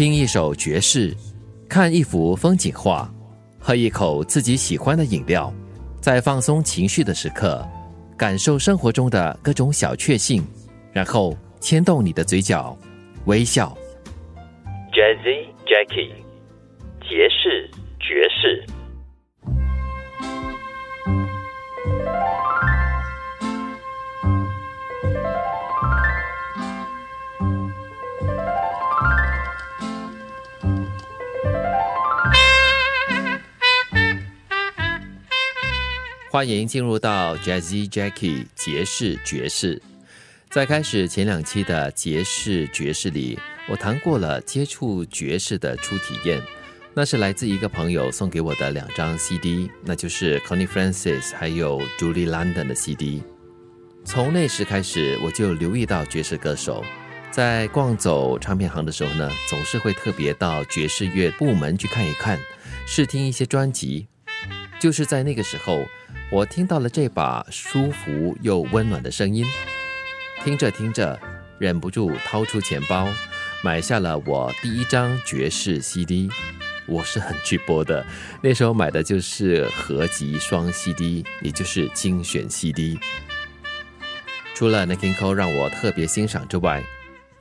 听一首爵士，看一幅风景画，喝一口自己喜欢的饮料，在放松情绪的时刻，感受生活中的各种小确幸，然后牵动你的嘴角，微笑。Jazzy Jackie， 杰士爵士。欢迎进入到 Jazzy Jackie 杰士爵士。在开始前两期的杰士爵士里，我谈过了接触爵士的初体验，那是来自一个朋友送给我的两张 CD， 那就是 Connie Francis 还有 Julie London 的 CD。 从那时开始，我就留意到爵士歌手，在逛走唱片行的时候呢，总是会特别到爵士乐部门去看一看，试听一些专辑。就是在那个时候，我听到了这把舒服又温暖的声音，听着听着，忍不住掏出钱包，买下了我第一张爵士 CD。 我是很巨波的，那时候买的就是合集双 CD， 也就是精选 CD。 除了 Nat King Cole 让我特别欣赏之外，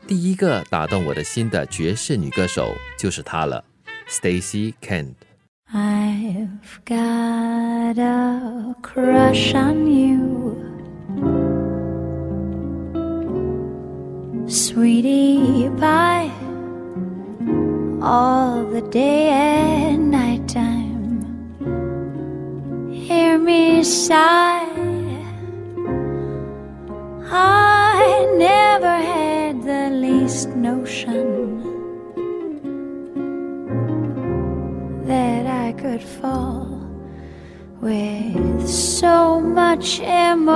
第一个打动我的心的爵士女歌手就是她了， Stacey Kent。I've got a crush on you, sweetie pie, all the day and night time. Hear me sigh, I never had the least notion that I could fall with so much emotion.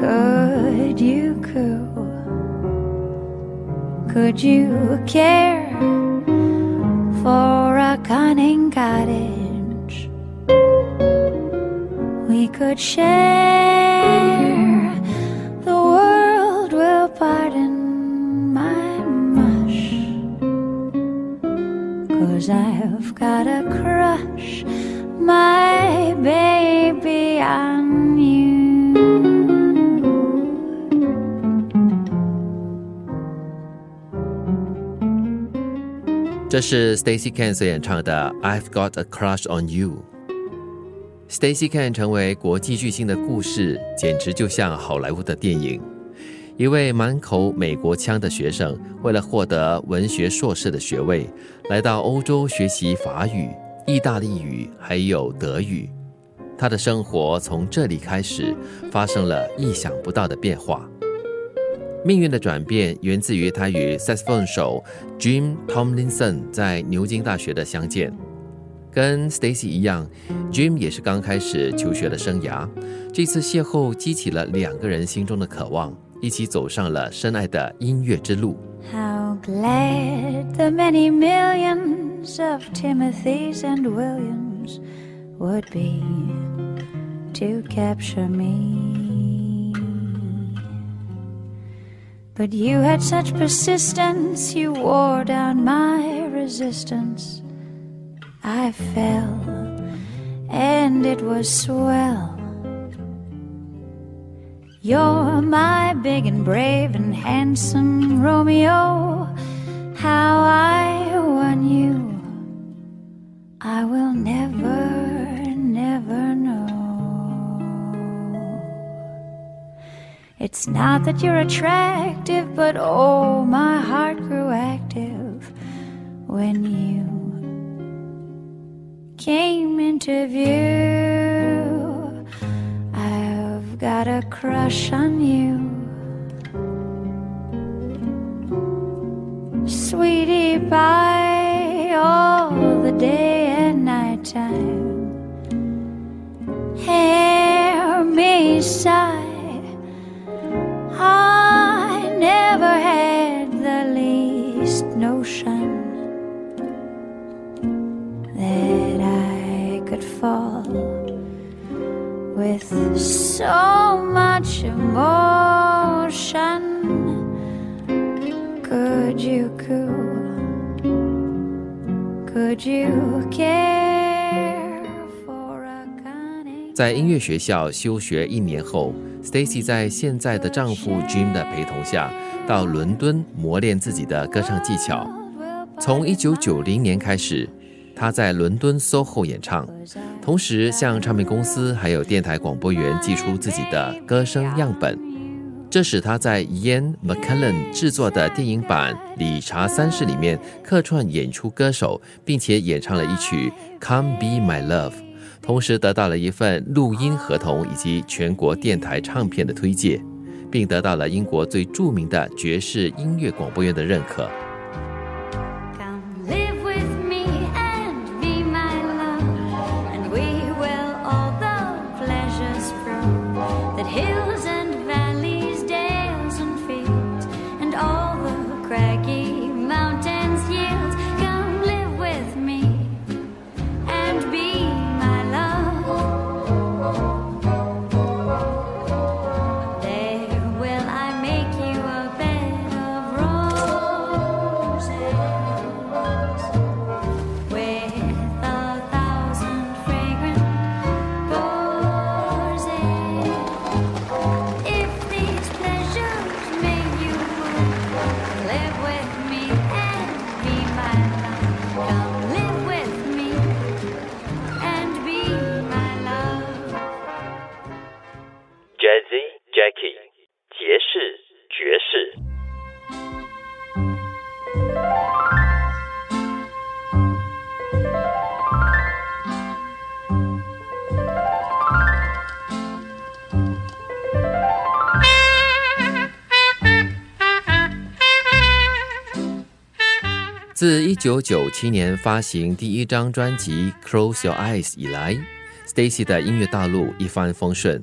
Could you coo? Could you care for a cunning cottage we could share? The world will pardon my mush, 'cause I've got a crush, my baby, on you.这是 Stacey Kent 所演唱的 I've Got a Crush on You。 Stacey Kent 成为国际巨星的故事简直就像好莱坞的电影。一位满口美国腔的学生，为了获得文学硕士的学位，来到欧洲学习法语、意大利语还有德语。他的生活从这里开始发生了意想不到的变化。命运的转变源自于他与萨克斯风手 Jim Tomlinson 在牛津大学的相见。跟 Stacey 一样， Jim 也是刚开始求学的生涯。这次邂逅激起了两个人心中的渴望，一起走上了深爱的音乐之路。 How glad the many millions of Timothys and Williams would be to capture me, but you had such persistence, you wore down my resistance. I fell and it was swell. You're my big and brave and handsome Romeo. How I won you, I will never, never know. It's not that you're attractive, but oh, my heart grew active when you came into view. Got a crush on you, sweetie pie, all the day and night time. Hear me sigh, I never had the least notion that I could fall with so much emotion. 在音乐学校休学1年后， Stacey 在现在的丈夫 Jim 的陪同下，到伦敦磨练自己的歌唱技巧。从1990年开始，她在伦敦 SOHO 演唱，同时向唱片公司还有电台广播员寄出自己的歌声样本。这使她在 Ian McKellen 制作的电影版《理查三世》里面客串演出歌手，并且演唱了一曲《Come Be My Love》。同时得到了一份录音合同以及全国电台唱片的推介，并得到了英国最著名的爵士音乐广播员的认可。Jazzy Jackie 杰士爵士。自1997年发行第一张专辑《Close Your Eyes》以来， Stacey 的音乐道路一帆风顺。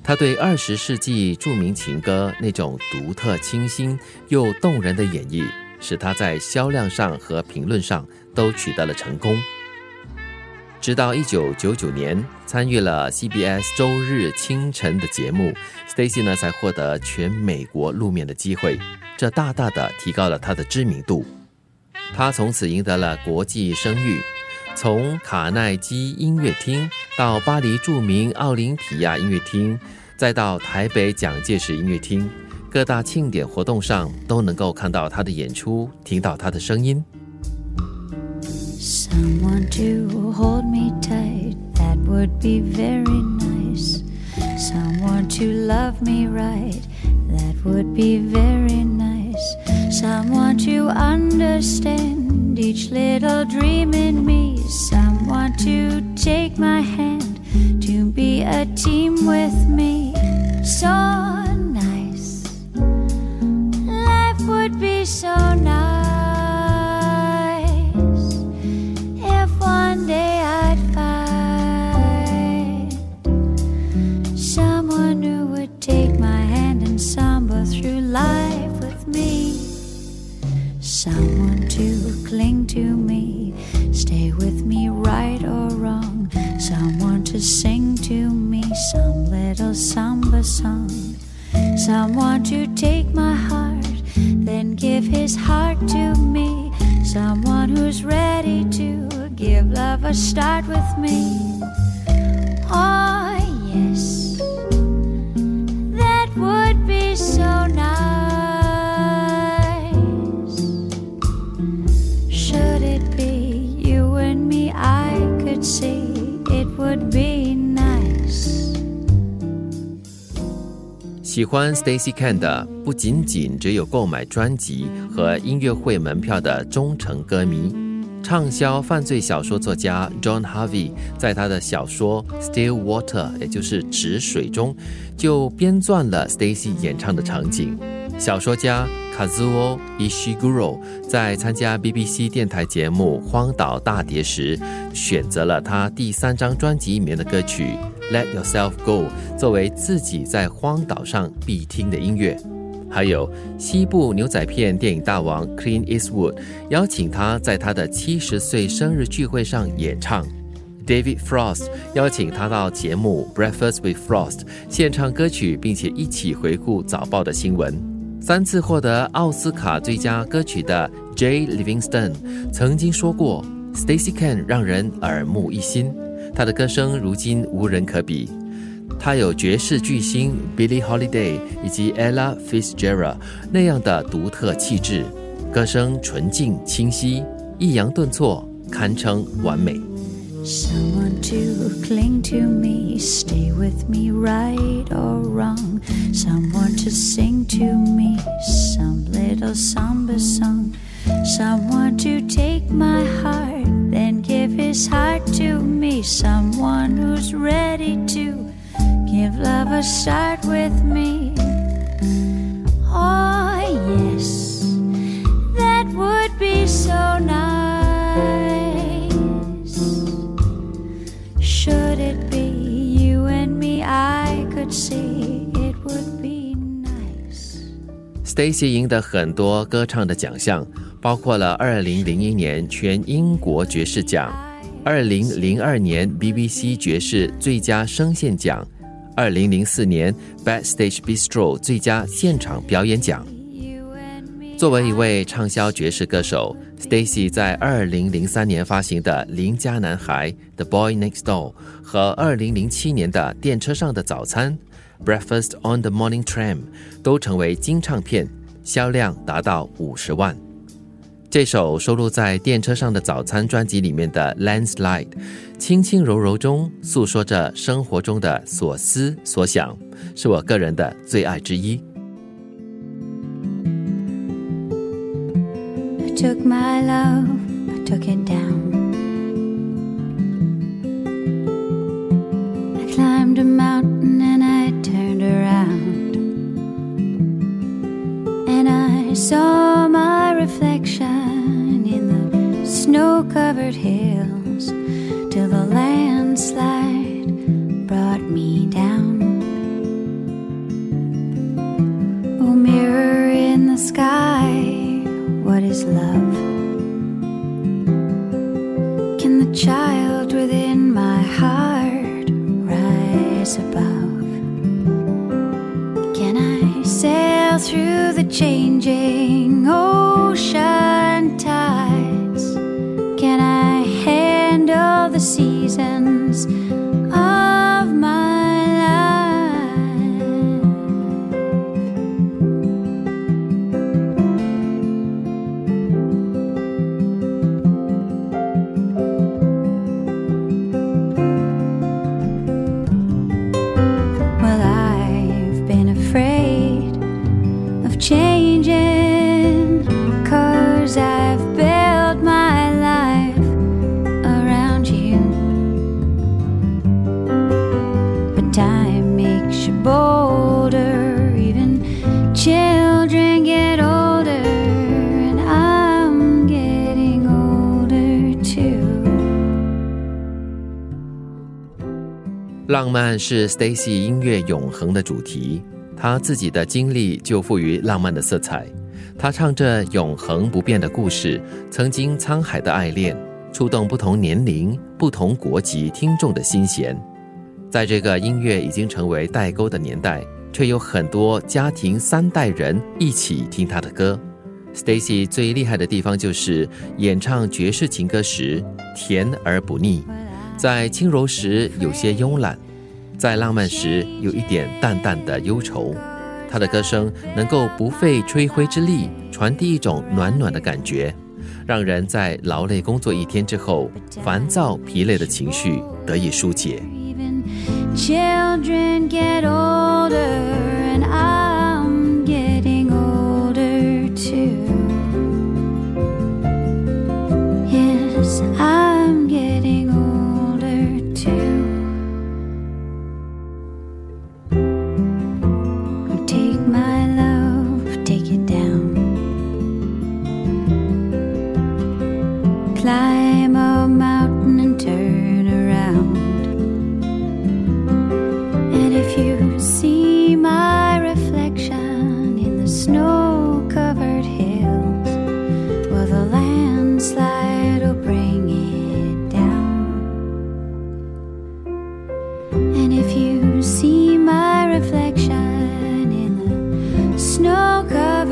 他对20世纪著名情歌那种独特清新又动人的演绎，使他在销量上和评论上都取得了成功。直到1999年参与了 CBS 周日清晨的节目， Stacey 才获得全美国露面的机会，这大大的提高了他的知名度。他从此赢得了国际声誉，从卡耐基音乐厅到巴黎著名奥林匹亚音乐厅，再到台北蒋介石音乐厅，各大庆典活动上都能够看到他的演出，听到他的声音。Each little dream in me, someone to take my hand, to be a team with me. So nice, life would be so nice if one day I'd find someone who would take my hand and samba through life with me.Someone to cling to me, stay with me right or wrong. Someone to sing to me some little samba song. Someone to take my heart, then give his heart to me. Someone who's ready to give love a start with me. Oh yes, that would be so nice.喜欢 Stacey Kent 的不仅仅只有购买专辑和音乐会门票的忠诚歌迷，畅销犯罪小说作家 John Harvey 在他的小说 Still Water， 也就是止水中，就编撰了 Stacey 演唱的场景。小说家 Kazuo Ishiguro 在参加 BBC 电台节目《荒岛大碟》时，选择了他第3张专辑里面的歌曲《Let Yourself Go》作为自己在荒岛上必听的音乐。还有西部牛仔片电影大王 Clint Eastwood 邀请他在他的70岁生日聚会上演唱。David Frost 邀请他到节目《Breakfast with Frost》现唱歌曲，并且一起回顾早报的新闻。3次获得奥斯卡最佳歌曲的 Jay Livingston 曾经说过 ，Stacey Kent 让人耳目一新，她的歌声如今无人可比。她有爵士巨星 Billie Holiday 以及 Ella Fitzgerald 那样的独特气质，歌声纯净清晰，抑扬顿挫，堪称完美。 Someone to cling to me, stay with me right or wrong. Someone to sing to me some little somber song. Someone to take my heart, then give his heart to me. Someone who's ready to give love a start with me. Oh yes, that would be so nice.Should it be you and me, I could see it would be nice. Stacey 赢得很多歌唱的奖项，包括了2001年全英国爵士奖、2002年 BBC 爵士最佳声线奖、2004年 Backstage Bistro 最佳现场表演奖。作为一位畅销爵士歌手，Stacey 在2003年发行的《邻家男孩》The Boy Next Door 和2007年的《电车上的早餐》Breakfast on the Morning Tram 都成为金唱片，销量达到50万。这首收录在《电车上的早餐》专辑里面的 Landslide 轻轻柔柔中诉说着生活中的所思所想，是我个人的最爱之一。I took my love, I took it down. I climbed a mountain and I turned around, and I saw my reflection in the snow-covered hills till the landslide brought me down. Oh, mirror in the sky.What is love? Can the child within my heart rise above? Can I sail through the changing ocean tides? Can I handle the seasons of my浪漫是 Stacey 音乐永恒的主题，她自己的经历就赋予浪漫的色彩。她唱着永恒不变的故事，曾经沧海的爱恋，触动不同年龄、不同国籍听众的心弦。在这个音乐已经成为代沟的年代，却有很多家庭3代人一起听她的歌。Stacey 最厉害的地方就是演唱爵士情歌时甜而不腻。在轻柔时有些慵懒，在浪漫时有一点淡淡的忧愁。她的歌声能够不费吹灰之力传递一种暖暖的感觉，让人在劳累工作一天之后，烦躁疲累的情绪得以疏解。Climb a mountain and turn around. And if you see my reflection in the snow-covered hills, well, the landslide will bring it down. And if you see my reflection in the snow-covered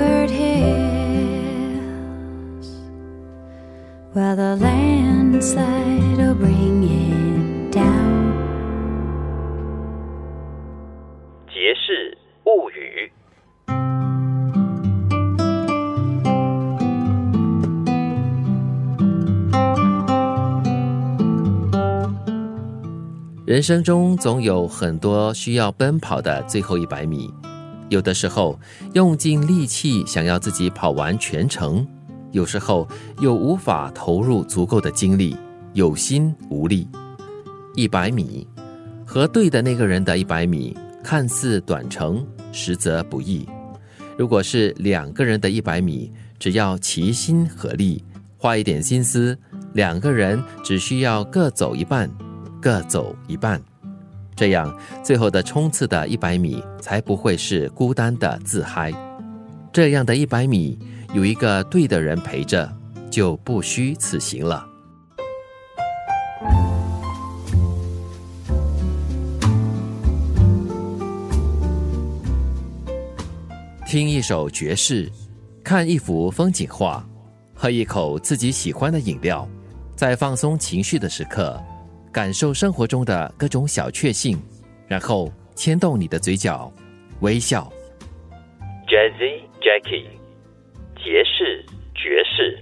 Well, the landslide will bring it down. 杰氏物语。人生中总有很多需要奔跑的最后100米，有的时候用尽力气想要自己跑完全程，有时候又无法投入足够的精力，有心无力。100米，和对的那个人的100米看似短程，实则不易。如果是2个人的100米，只要齐心合力，花一点心思，2个人只需要各走一半，各走一半，这样最后的冲刺的100米才不会是孤单的自嗨。这样的100米有一个对的人陪着，就不虚此行了。听一首爵士，看一幅风景画，喝一口自己喜欢的饮料，在放松情绪的时刻感受生活中的各种小确幸，然后牵动你的嘴角，微笑。Jazzy Jackie， 杰士爵士。